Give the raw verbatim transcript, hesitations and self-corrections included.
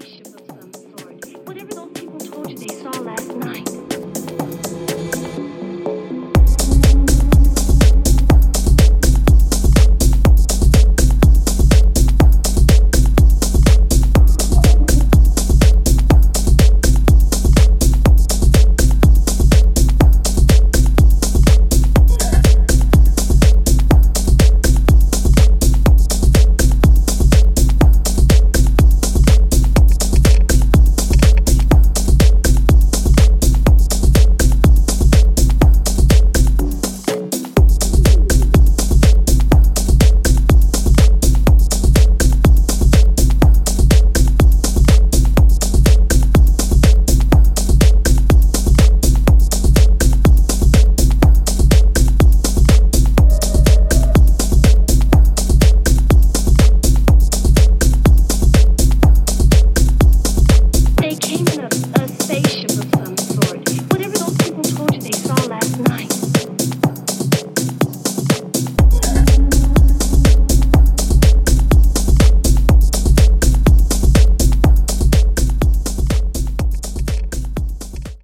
spaceship of some sort. Whatever those people told you they saw last night.